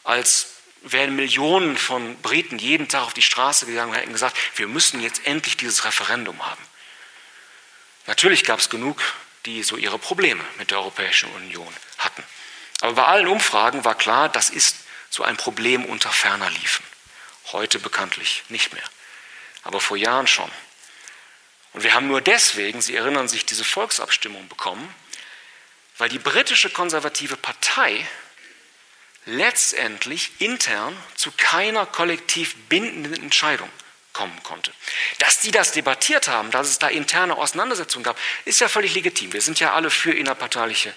als wären Millionen von Briten jeden Tag auf die Straße gegangen und hätten gesagt, wir müssen jetzt endlich dieses Referendum haben. Natürlich gab es genug, die so ihre Probleme mit der Europäischen Union hatten. Aber bei allen Umfragen war klar, das ist so ein Problem unter ferner Liefen. Heute bekanntlich nicht mehr. Aber vor Jahren schon. Und wir haben nur deswegen, Sie erinnern sich, diese Volksabstimmung bekommen, weil die britische konservative Partei letztendlich intern zu keiner kollektiv bindenden Entscheidung kommen konnte. Dass die das debattiert haben, dass es da interne Auseinandersetzungen gab, ist ja völlig legitim. Wir sind ja alle für innerparteiliche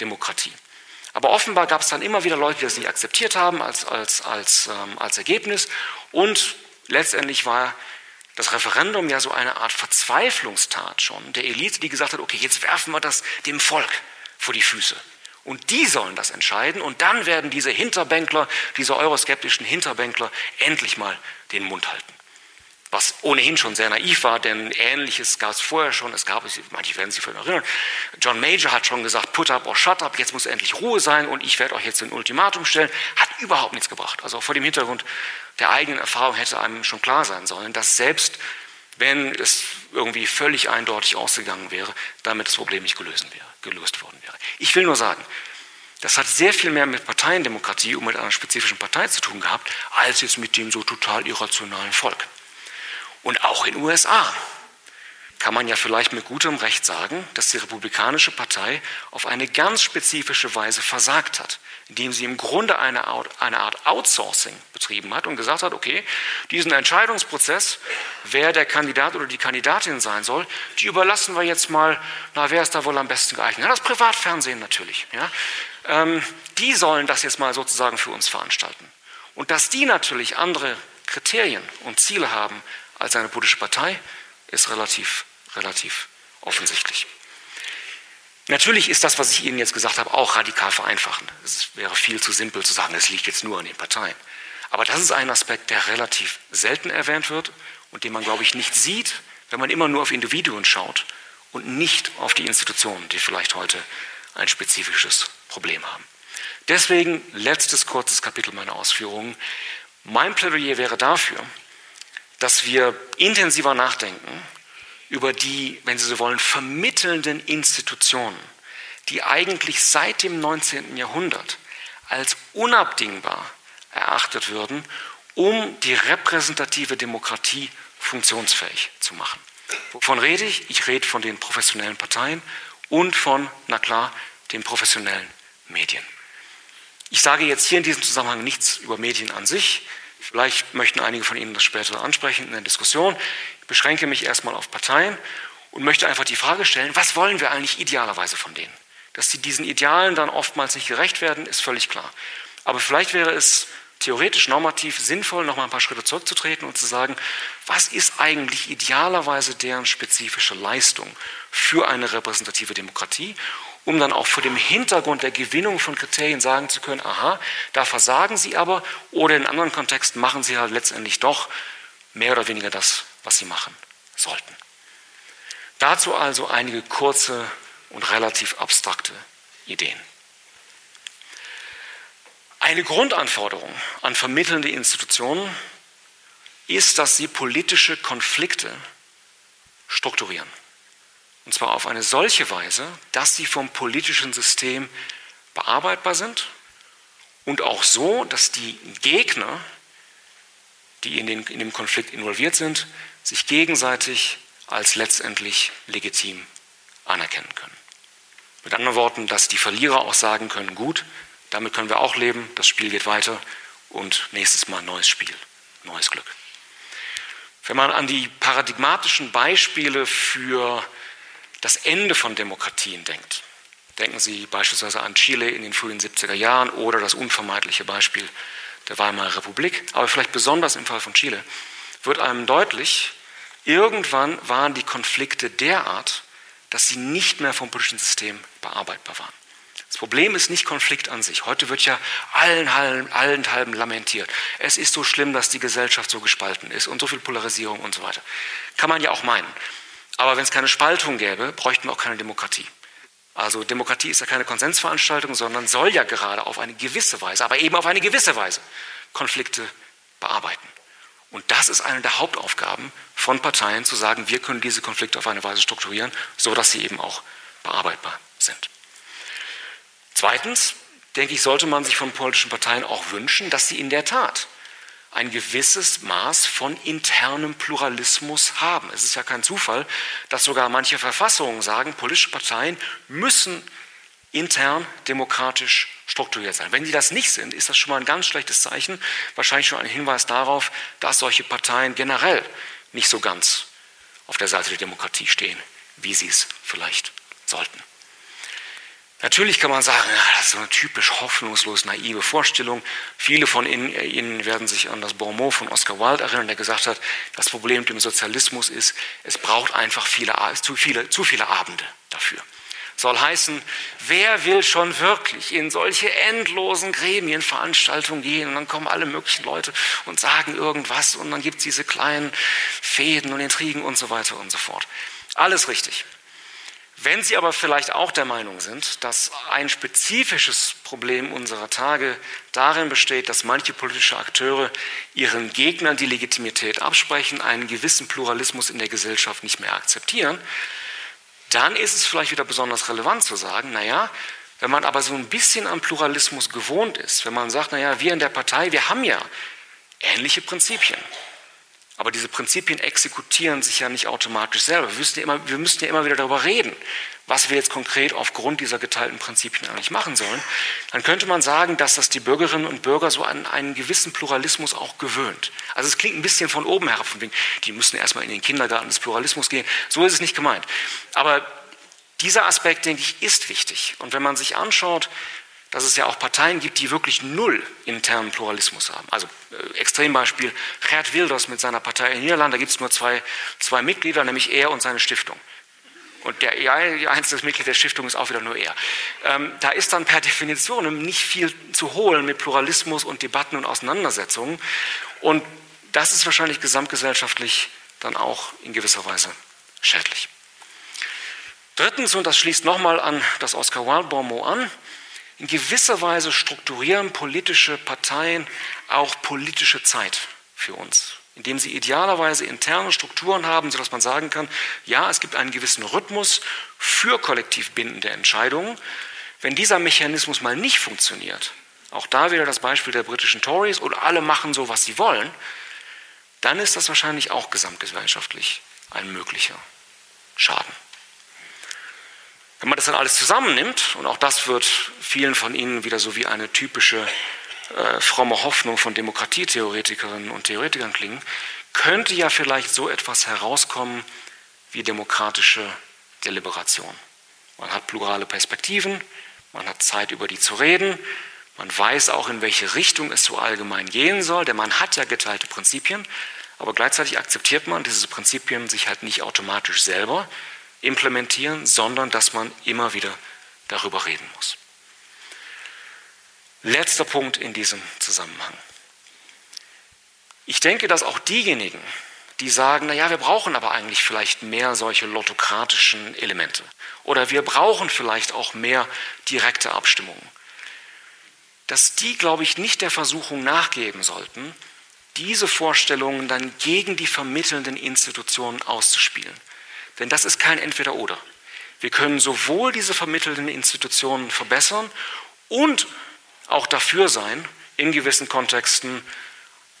Demokratie. Aber offenbar gab es dann immer wieder Leute, die das nicht akzeptiert haben als Ergebnis. Und letztendlich war das Referendum ja so eine Art Verzweiflungstat schon der Elite, die gesagt hat, okay, jetzt werfen wir das dem Volk vor die Füße. Und die sollen das entscheiden und dann werden diese Hinterbänkler, diese euroskeptischen Hinterbänkler endlich mal den Mund halten. Was ohnehin schon sehr naiv war, denn Ähnliches gab es vorher schon. Manche werden sich vielleicht erinnern, John Major hat schon gesagt, put up or shut up, jetzt muss endlich Ruhe sein und ich werde euch jetzt ein Ultimatum stellen. Hat überhaupt nichts gebracht. Also vor dem Hintergrund der eigenen Erfahrung hätte einem schon klar sein sollen, dass selbst wenn es irgendwie völlig eindeutig ausgegangen wäre, damit das Problem nicht gelöst worden wäre. Ich will nur sagen, das hat sehr viel mehr mit Parteiendemokratie und mit einer spezifischen Partei zu tun gehabt, als jetzt mit dem so total irrationalen Volk. Und auch in den USA kann man ja vielleicht mit gutem Recht sagen, dass die Republikanische Partei auf eine ganz spezifische Weise versagt hat, indem sie im Grunde eine Art Outsourcing betrieben hat und gesagt hat, okay, diesen Entscheidungsprozess, wer der Kandidat oder die Kandidatin sein soll, die überlassen wir jetzt mal, wer ist da wohl am besten geeignet? Ja, das Privatfernsehen natürlich. Ja. Die sollen das jetzt mal sozusagen für uns veranstalten. Und dass die natürlich andere Kriterien und Ziele haben als eine politische Partei, ist relativ offensichtlich. Natürlich ist das, was ich Ihnen jetzt gesagt habe, auch radikal vereinfachend. Es wäre viel zu simpel zu sagen, es liegt jetzt nur an den Parteien. Aber das ist ein Aspekt, der relativ selten erwähnt wird und den man, glaube ich, nicht sieht, wenn man immer nur auf Individuen schaut und nicht auf die Institutionen, die vielleicht heute ein spezifisches Problem haben. Deswegen letztes kurzes Kapitel meiner Ausführungen. Mein Plädoyer wäre dafür, dass wir intensiver nachdenken über die, wenn Sie so wollen, vermittelnden Institutionen, die eigentlich seit dem 19. Jahrhundert als unabdingbar erachtet würden, um die repräsentative Demokratie funktionsfähig zu machen. Wovon rede ich? Ich rede von den professionellen Parteien und von, na klar, den professionellen Medien. Ich sage jetzt hier in diesem Zusammenhang nichts über Medien an sich. Vielleicht möchten einige von Ihnen das später ansprechen in der Diskussion. Ich beschränke mich erstmal auf Parteien und möchte einfach die Frage stellen, was wollen wir eigentlich idealerweise von denen? Dass sie diesen Idealen dann oftmals nicht gerecht werden, ist völlig klar. Aber vielleicht wäre es theoretisch, normativ sinnvoll, nochmal ein paar Schritte zurückzutreten und zu sagen, was ist eigentlich idealerweise deren spezifische Leistung für eine repräsentative Demokratie, um dann auch vor dem Hintergrund der Gewinnung von Kriterien sagen zu können, aha, da versagen sie aber, oder in anderen Kontexten machen sie halt letztendlich doch mehr oder weniger das, was sie machen sollten. Dazu also einige kurze und relativ abstrakte Ideen. Eine Grundanforderung an vermittelnde Institutionen ist, dass sie politische Konflikte strukturieren. Und zwar auf eine solche Weise, dass sie vom politischen System bearbeitbar sind und auch so, dass die Gegner, die in dem Konflikt involviert sind, sich gegenseitig als letztendlich legitim anerkennen können. Mit anderen Worten, dass die Verlierer auch sagen können, gut, damit können wir auch leben, das Spiel geht weiter und nächstes Mal neues Spiel, neues Glück. Wenn man an die paradigmatischen Beispiele für das Ende von Demokratien denkt, denken Sie beispielsweise an Chile in den frühen 70er Jahren oder das unvermeidliche Beispiel der Weimarer Republik, aber vielleicht besonders im Fall von Chile, wird einem deutlich, irgendwann waren die Konflikte derart, dass sie nicht mehr vom politischen System bearbeitbar waren. Das Problem ist nicht Konflikt an sich. Heute wird ja allenthalben lamentiert. Es ist so schlimm, dass die Gesellschaft so gespalten ist und so viel Polarisierung und so weiter. Kann man ja auch meinen. Aber wenn es keine Spaltung gäbe, bräuchten wir auch keine Demokratie. Also Demokratie ist ja keine Konsensveranstaltung, sondern soll ja gerade auf eine gewisse Weise, aber eben auf eine gewisse Weise Konflikte bearbeiten. Und das ist eine der Hauptaufgaben von Parteien, zu sagen, wir können diese Konflikte auf eine Weise strukturieren, sodass sie eben auch bearbeitbar sind. Zweitens, denke ich, sollte man sich von politischen Parteien auch wünschen, dass sie in der Tat ein gewisses Maß von internem Pluralismus haben. Es ist ja kein Zufall, dass sogar manche Verfassungen sagen, politische Parteien müssen intern demokratisch strukturiert sein. Wenn sie das nicht sind, ist das schon mal ein ganz schlechtes Zeichen, wahrscheinlich schon ein Hinweis darauf, dass solche Parteien generell nicht so ganz auf der Seite der Demokratie stehen, wie sie es vielleicht sollten. Natürlich kann man sagen, ja, das ist so eine typisch hoffnungslos naive Vorstellung. Viele von Ihnen werden sich an das Bonmot von Oscar Wilde erinnern, der gesagt hat, das Problem mit dem Sozialismus ist, es braucht einfach zu viele Abende dafür. Soll heißen, wer will schon wirklich in solche endlosen Gremienveranstaltungen gehen und dann kommen alle möglichen Leute und sagen irgendwas und dann gibt es diese kleinen Fäden und Intrigen und so weiter und so fort. Alles richtig. Wenn Sie aber vielleicht auch der Meinung sind, dass ein spezifisches Problem unserer Tage darin besteht, dass manche politische Akteure ihren Gegnern die Legitimität absprechen, einen gewissen Pluralismus in der Gesellschaft nicht mehr akzeptieren, dann ist es vielleicht wieder besonders relevant zu sagen, naja, wenn man aber so ein bisschen an Pluralismus gewohnt ist, wenn man sagt, naja, wir in der Partei, wir haben ja ähnliche Prinzipien. Aber diese Prinzipien exekutieren sich ja nicht automatisch selber. Wir müssen ja immer wieder darüber reden, was wir jetzt konkret aufgrund dieser geteilten Prinzipien eigentlich machen sollen. Dann könnte man sagen, dass das die Bürgerinnen und Bürger so an einen gewissen Pluralismus auch gewöhnt. Also es klingt ein bisschen von oben herab, von wegen, die müssen erstmal in den Kindergarten des Pluralismus gehen. So ist es nicht gemeint. Aber dieser Aspekt, denke ich, ist wichtig. Und wenn man sich anschaut, dass es ja auch Parteien gibt, die wirklich null internen Pluralismus haben. Also Extrembeispiel, Gerd Wilders mit seiner Partei in Niederlande, da gibt es nur zwei Mitglieder, nämlich er und seine Stiftung. Und der einzelne Mitglied der Stiftung ist auch wieder nur er. Da ist dann per Definition nicht viel zu holen mit Pluralismus und Debatten und Auseinandersetzungen. Und das ist wahrscheinlich gesamtgesellschaftlich dann auch in gewisser Weise schädlich. Drittens, und das schließt nochmal an das Oscar Wilde-Bonmot an, in gewisser Weise strukturieren politische Parteien auch politische Zeit für uns, indem sie idealerweise interne Strukturen haben, sodass man sagen kann, ja, es gibt einen gewissen Rhythmus für kollektiv bindende Entscheidungen. Wenn dieser Mechanismus mal nicht funktioniert, auch da wieder das Beispiel der britischen Tories, oder alle machen so, was sie wollen, dann ist das wahrscheinlich auch gesamtgesellschaftlich ein möglicher Schaden. Wenn man das dann alles zusammennimmt, und auch das wird vielen von Ihnen wieder so wie eine typische fromme Hoffnung von Demokratietheoretikerinnen und Theoretikern klingen, könnte ja vielleicht so etwas herauskommen wie demokratische Deliberation. Man hat plurale Perspektiven, man hat Zeit, über die zu reden, man weiß auch, in welche Richtung es so allgemein gehen soll, denn man hat ja geteilte Prinzipien, aber gleichzeitig akzeptiert man, dass diese Prinzipien sich halt nicht automatisch selber implementieren, sondern dass man immer wieder darüber reden muss. Letzter Punkt in diesem Zusammenhang. Ich denke, dass auch diejenigen, die sagen, naja, wir brauchen aber eigentlich vielleicht mehr solche lottokratischen Elemente oder wir brauchen vielleicht auch mehr direkte Abstimmungen, dass die, glaube ich, nicht der Versuchung nachgeben sollten, diese Vorstellungen dann gegen die vermittelnden Institutionen auszuspielen. Denn das ist kein Entweder-Oder. Wir können sowohl diese vermittelnden Institutionen verbessern und auch dafür sein, in gewissen Kontexten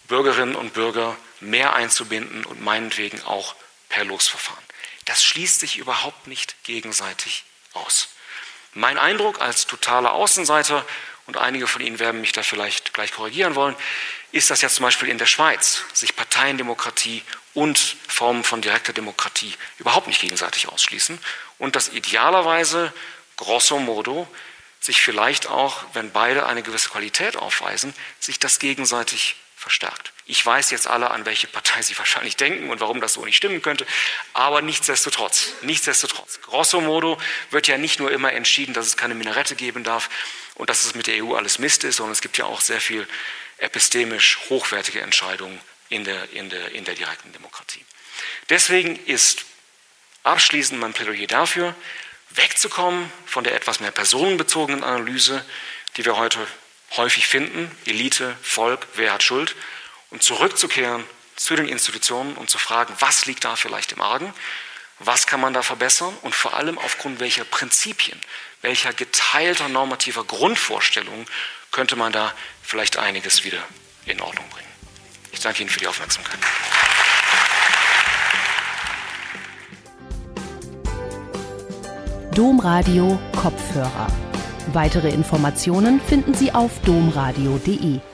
Bürgerinnen und Bürger mehr einzubinden und meinetwegen auch per Losverfahren. Das schließt sich überhaupt nicht gegenseitig aus. Mein Eindruck als totaler Außenseiter, und einige von Ihnen werden mich da vielleicht gleich korrigieren wollen, ist, dass ja zum Beispiel in der Schweiz sich Parteiendemokratie und Formen von direkter Demokratie überhaupt nicht gegenseitig ausschließen und dass idealerweise, grosso modo, sich vielleicht auch, wenn beide eine gewisse Qualität aufweisen, sich das gegenseitig verstärkt. Ich weiß jetzt alle, an welche Partei Sie wahrscheinlich denken und warum das so nicht stimmen könnte, aber nichtsdestotrotz. Grosso modo wird ja nicht nur immer entschieden, dass es keine Minarette geben darf und dass es mit der EU alles Mist ist, sondern es gibt ja auch sehr viel epistemisch hochwertige Entscheidungen in der direkten Demokratie. Deswegen ist abschließend mein Plädoyer dafür, wegzukommen von der etwas mehr personenbezogenen Analyse, die wir heute häufig finden, Elite, Volk, wer hat Schuld, und zurückzukehren zu den Institutionen und zu fragen, was liegt da vielleicht im Argen, was kann man da verbessern und vor allem aufgrund welcher Prinzipien, welcher geteilter normativer Grundvorstellungen könnte man da vielleicht einiges wieder in Ordnung bringen. Ich danke Ihnen für die Aufmerksamkeit. Domradio Kopfhörer. Weitere Informationen finden Sie auf domradio.de.